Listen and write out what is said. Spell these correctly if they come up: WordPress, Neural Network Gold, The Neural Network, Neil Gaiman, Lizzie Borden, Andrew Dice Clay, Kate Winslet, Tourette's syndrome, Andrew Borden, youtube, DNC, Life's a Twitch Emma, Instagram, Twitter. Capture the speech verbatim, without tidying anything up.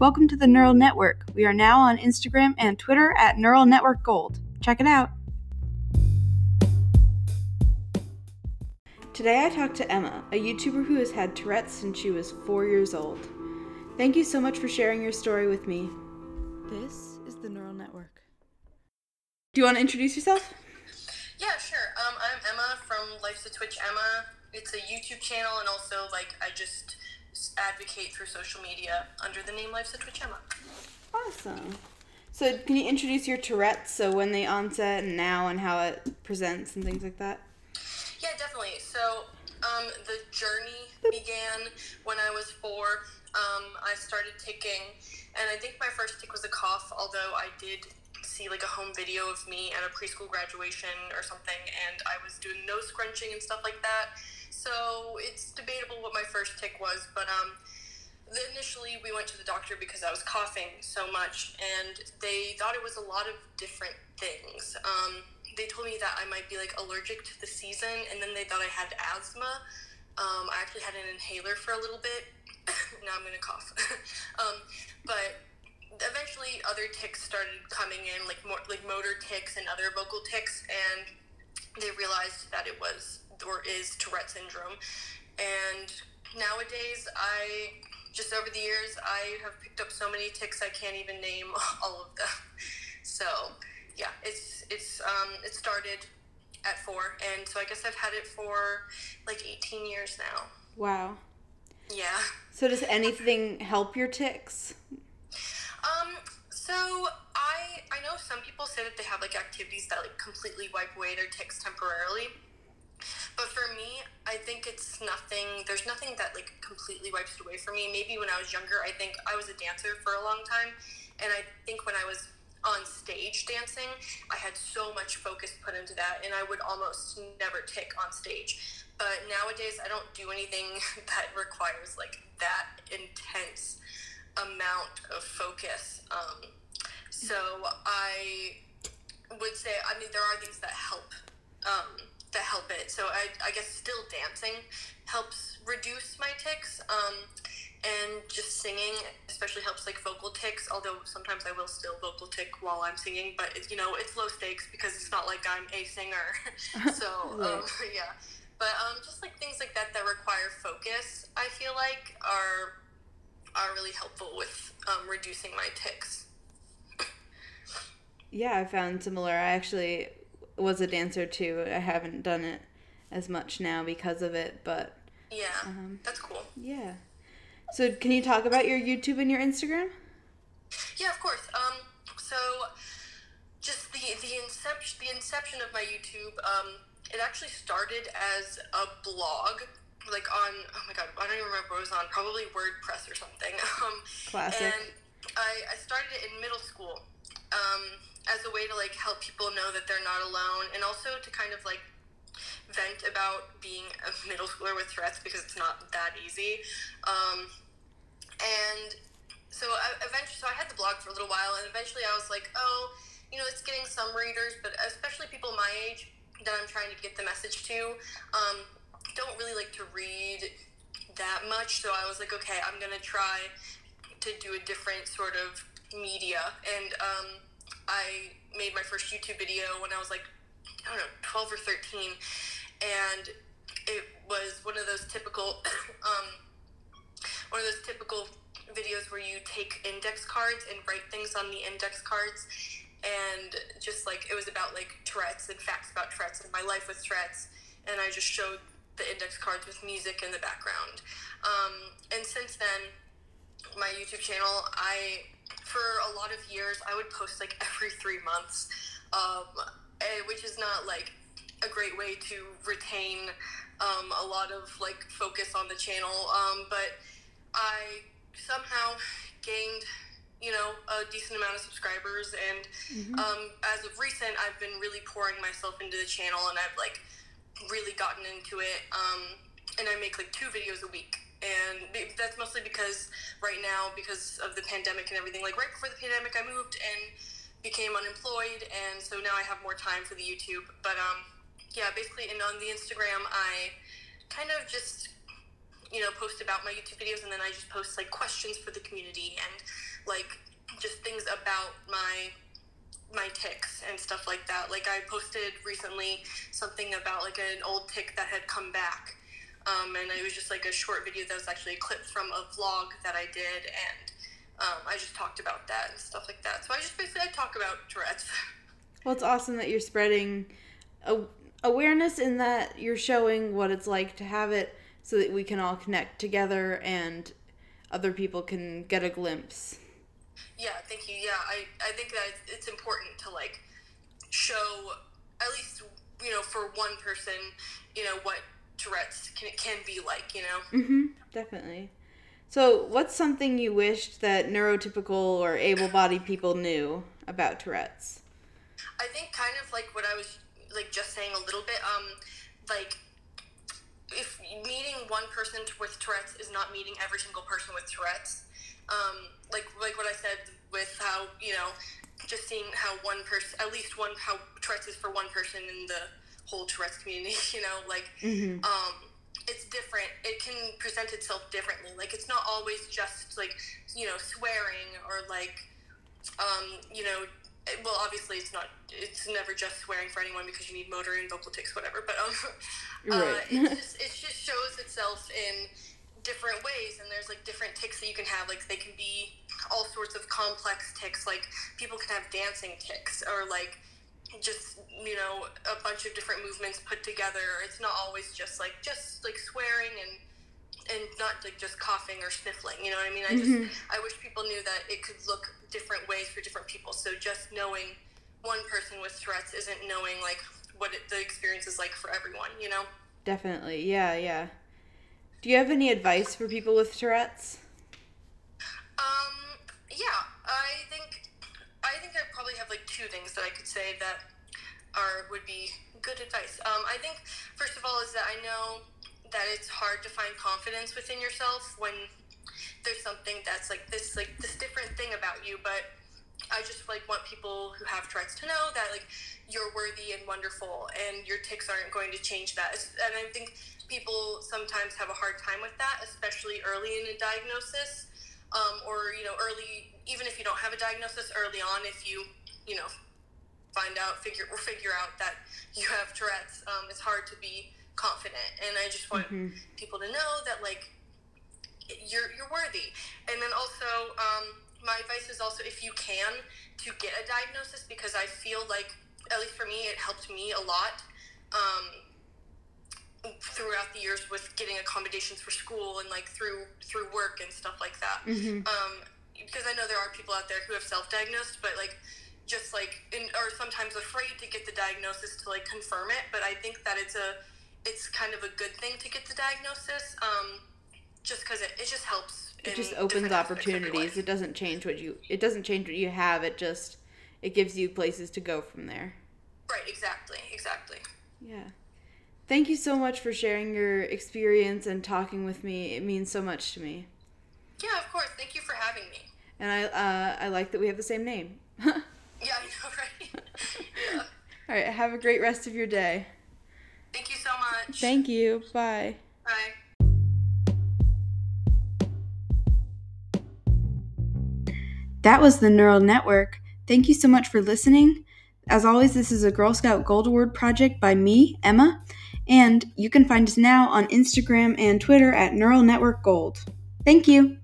Welcome to the Neural Network. We are now on Instagram and Twitter at Neural Network Gold. Check it out. Today I talked to Emma, a YouTuber who has had Tourette's since she was four years old. Thank you so much for sharing your story with me. This is the Neural Network. Do you want to introduce yourself? Yeah, sure. Um, I'm Emma from Life's a Twitch Emma. It's a YouTube channel, and also, like, I just advocate through social media under the name Life's a Twitch Emma. Awesome. So can you introduce your Tourette's, so when they onset and now and how it presents and things like that? Yeah, definitely. So um, the journey began when I was four. Um, I started ticking, and I think my first tick was a cough, although I did see like a home video of me at a preschool graduation or something, and I was doing nose scrunching and stuff like that. So it's debatable what my first tick was, but um, initially we went to the doctor because I was coughing so much, and they thought it was a lot of different things. Um, They told me that I might be, like, allergic to the season, and then they thought I had asthma. Um, I actually had an inhaler for a little bit. Now I'm going to cough. um, but eventually other tics started coming in, like, more, like motor tics and other vocal tics, and they realized that it was or is Tourette's syndrome. And nowadays, I just over the years, I have picked up so many tics I can't even name all of them. So... yeah, it's, it's, um, it started at four, and so I guess I've had it for, like, eighteen years now. Wow. Yeah. So does anything help your tics? Um, so I, I know some people say that they have, like, activities that, like, completely wipe away their tics temporarily, but for me, I think it's nothing, there's nothing that, like, completely wipes it away for me. Maybe when I was younger, I think I was a dancer for a long time, and I think when I was on stage dancing, I had so much focus put into that, and I would almost never tick on stage. But nowadays, I don't do anything that requires, like, that intense amount of focus. Um, so I would say, I mean, there are things that help, um, that help it. So I, I guess still dancing helps reduce my tics. Um, And just singing especially helps, like, vocal tics, although sometimes I will still vocal tic while I'm singing. But, it, you know, it's low stakes because it's not like I'm a singer. So, um, yeah. But um, just, like, things like that that require focus, I feel like, are are really helpful with um, reducing my tics. Yeah, I found similar. I actually was a dancer, too. I haven't done it as much now because of it, but... yeah, um, that's cool. Yeah. So can you talk about your YouTube and your Instagram? Yeah, of course. Um, so just the the inception the inception of my YouTube, um, it actually started as a blog, like on oh my god, I don't even remember what it was on, probably WordPress or something. Um, Classic. And I, I started it in middle school, um, as a way to, like, help people know that they're not alone, and also to kind of, like, vent about being a middle schooler with Tourette's, because it's not that easy. Um, and so I, eventually, so I had the blog for a little while, and eventually I was like, oh, you know, it's getting some readers, but especially people my age that I'm trying to get the message to, um, don't really like to read that much. So I was like, okay, I'm going to try to do a different sort of media. And um, I made my first YouTube video when I was, like, I don't know, twelve or thirteen, and it was one of those typical, um, one of those typical videos where you take index cards and write things on the index cards, and just, like, it was about, like, Tourette's and facts about Tourette's and my life with Tourette's, and I just showed the index cards with music in the background. Um, and since then, my YouTube channel, I, for a lot of years, I would post, like, every three months, um, which is not, like, a great way to retain um, a lot of, like, focus on the channel, um, but I somehow gained, you know, a decent amount of subscribers, and mm-hmm. um, as of recent, I've been really pouring myself into the channel, and I've, like, really gotten into it, um, and I make, like, two videos a week. And that's mostly because right now, because of the pandemic and everything, like, right before the pandemic, I moved and became unemployed, and so now I have more time for the YouTube. But um yeah, basically, and on the Instagram, I kind of just you know, post about my YouTube videos, and then I just post like questions for the community and like just things about my my tics and stuff like that. Like I posted recently something about like an old tic that had come back, um, and it was just like a short video that was actually a clip from a vlog that I did, and um, I just talked about that and stuff like that. So I just basically I talk about Tourette's. Well, it's awesome that you're spreading a- awareness in that you're showing what it's like to have it, so that we can all connect together and other people can get a glimpse. Yeah, thank you. Yeah, I, I think that it's important to, like, show, at least, you know, for one person, you know, what Tourette's can, can be like, you know? Mm-hmm, definitely. So what's something you wished that neurotypical or able-bodied people knew about Tourette's? I think kind of like what I was, like, just saying a little bit, um, like, if meeting one person with Tourette's is not meeting every single person with Tourette's. Um, like like what I said with how, you know, just seeing how one person, at least one, how Tourette's is for one person in the whole Tourette's community, you know, like, mm-hmm. um, it's different. It can present itself differently. Like, it's not always just, like, you know, swearing or, like, um, you know, it, well, obviously it's not, it's never just swearing for anyone because you need motor and vocal tics, whatever, but, um, right. uh, it just, it just shows itself in different ways, and there's like different tics that you can have. Like, they can be all sorts of complex tics. Like, people can have dancing tics, or like just, you know, a bunch of different movements put together. It's not always just like just like swearing and and not like just coughing or sniffling, you know what I mean? I just mm-hmm. I wish people knew that it could look different ways for different people. So just knowing one person with Tourette's isn't knowing like what it, the experience is like for everyone, you know? Definitely. Yeah, yeah. Do you have any advice for people with Tourette's? Um, yeah, I think I think I probably have like two things that I could say that are would be good advice. Um, I think first of all is that I know that it's hard to find confidence within yourself when there's something that's like this like this different thing about you, but I just like want people who have Tourette's to know that like you're worthy and wonderful, and your tics aren't going to change that. And I think people sometimes have a hard time with that, especially early in a diagnosis, um, or you know, early even if you don't have a diagnosis early on. If you you know find out figure or figure out that you have Tourette's, um, it's hard to be confident. And I just want mm-hmm. people to know that like you're you're worthy. And then also. Um, My advice is also, if you can, to get a diagnosis, because I feel like, at least for me, it helped me a lot um, throughout the years with getting accommodations for school and, like, through through work and stuff like that. Mm-hmm. Um, because I know there are people out there who have self-diagnosed, but, like, just, like, in, or sometimes afraid to get the diagnosis to, like, confirm it. But I think that it's a it's kind of a good thing to get the diagnosis, um, just because it, it just helps. It just opens opportunities. It doesn't change what you it doesn't change what you have. It just it gives you places to go from there. Right, exactly. Exactly. Yeah. Thank you so much for sharing your experience and talking with me. It means so much to me. Yeah, of course. Thank you for having me. And I uh, I like that we have the same name. Yeah, I know, right? Yeah. All right, have a great rest of your day. Thank you so much. Thank you. Bye. Bye. That was The Neural Network. Thank you so much for listening. As always, this is a Girl Scout Gold Award project by me, Emma, and you can find us now on Instagram and Twitter at Neural Network Gold. Thank you.